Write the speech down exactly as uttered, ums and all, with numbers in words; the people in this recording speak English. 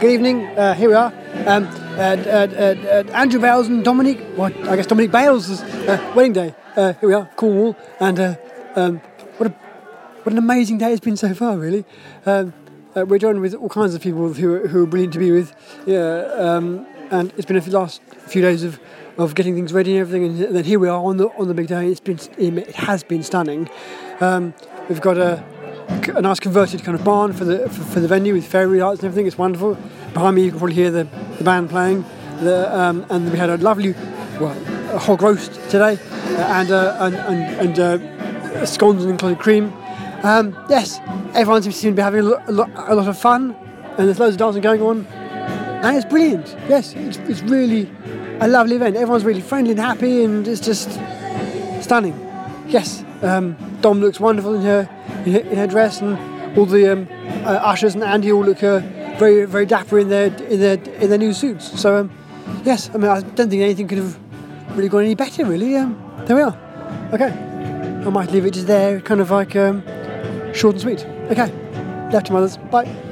Good evening. Uh, here we are. Um, uh, uh, uh, Andrew Bales and Dominique. Well, I guess Dominique Bales' uh, wedding day. Uh, here we are, Cornwall, and uh, um, what a what an amazing day it's been so far. Really, um, uh, we're joined with all kinds of people who are, who are brilliant to be with. Yeah, um, and it's been a few, last few days of. of getting things ready and everything, and then here we are on the on the big day. It's been it has been stunning. Um, we've got a, a nice converted kind of barn for the for, for the venue with fairy lights and everything. It's wonderful. Behind me, you can probably hear the, the band playing. The um, and we had a lovely well, a hog roast today, and uh, and and, and uh, scones and clotted cream. Um, yes, everyone seems to be having a lot, a lot a lot of fun, and there's loads of dancing going on, and it's brilliant. Yes, it's, it's really. A lovely event. Everyone's really friendly and happy, and it's just stunning. Yes, um, Dom looks wonderful in her in her, in her dress, and all the um, uh, ushers and Andy all look uh, very very dapper in their in their in their new suits. So um, yes, I mean I don't think anything could have really gone any better. Really, um, there we are. Okay, I might leave it just there, kind of like um, short and sweet. Okay, left to mothers. Bye.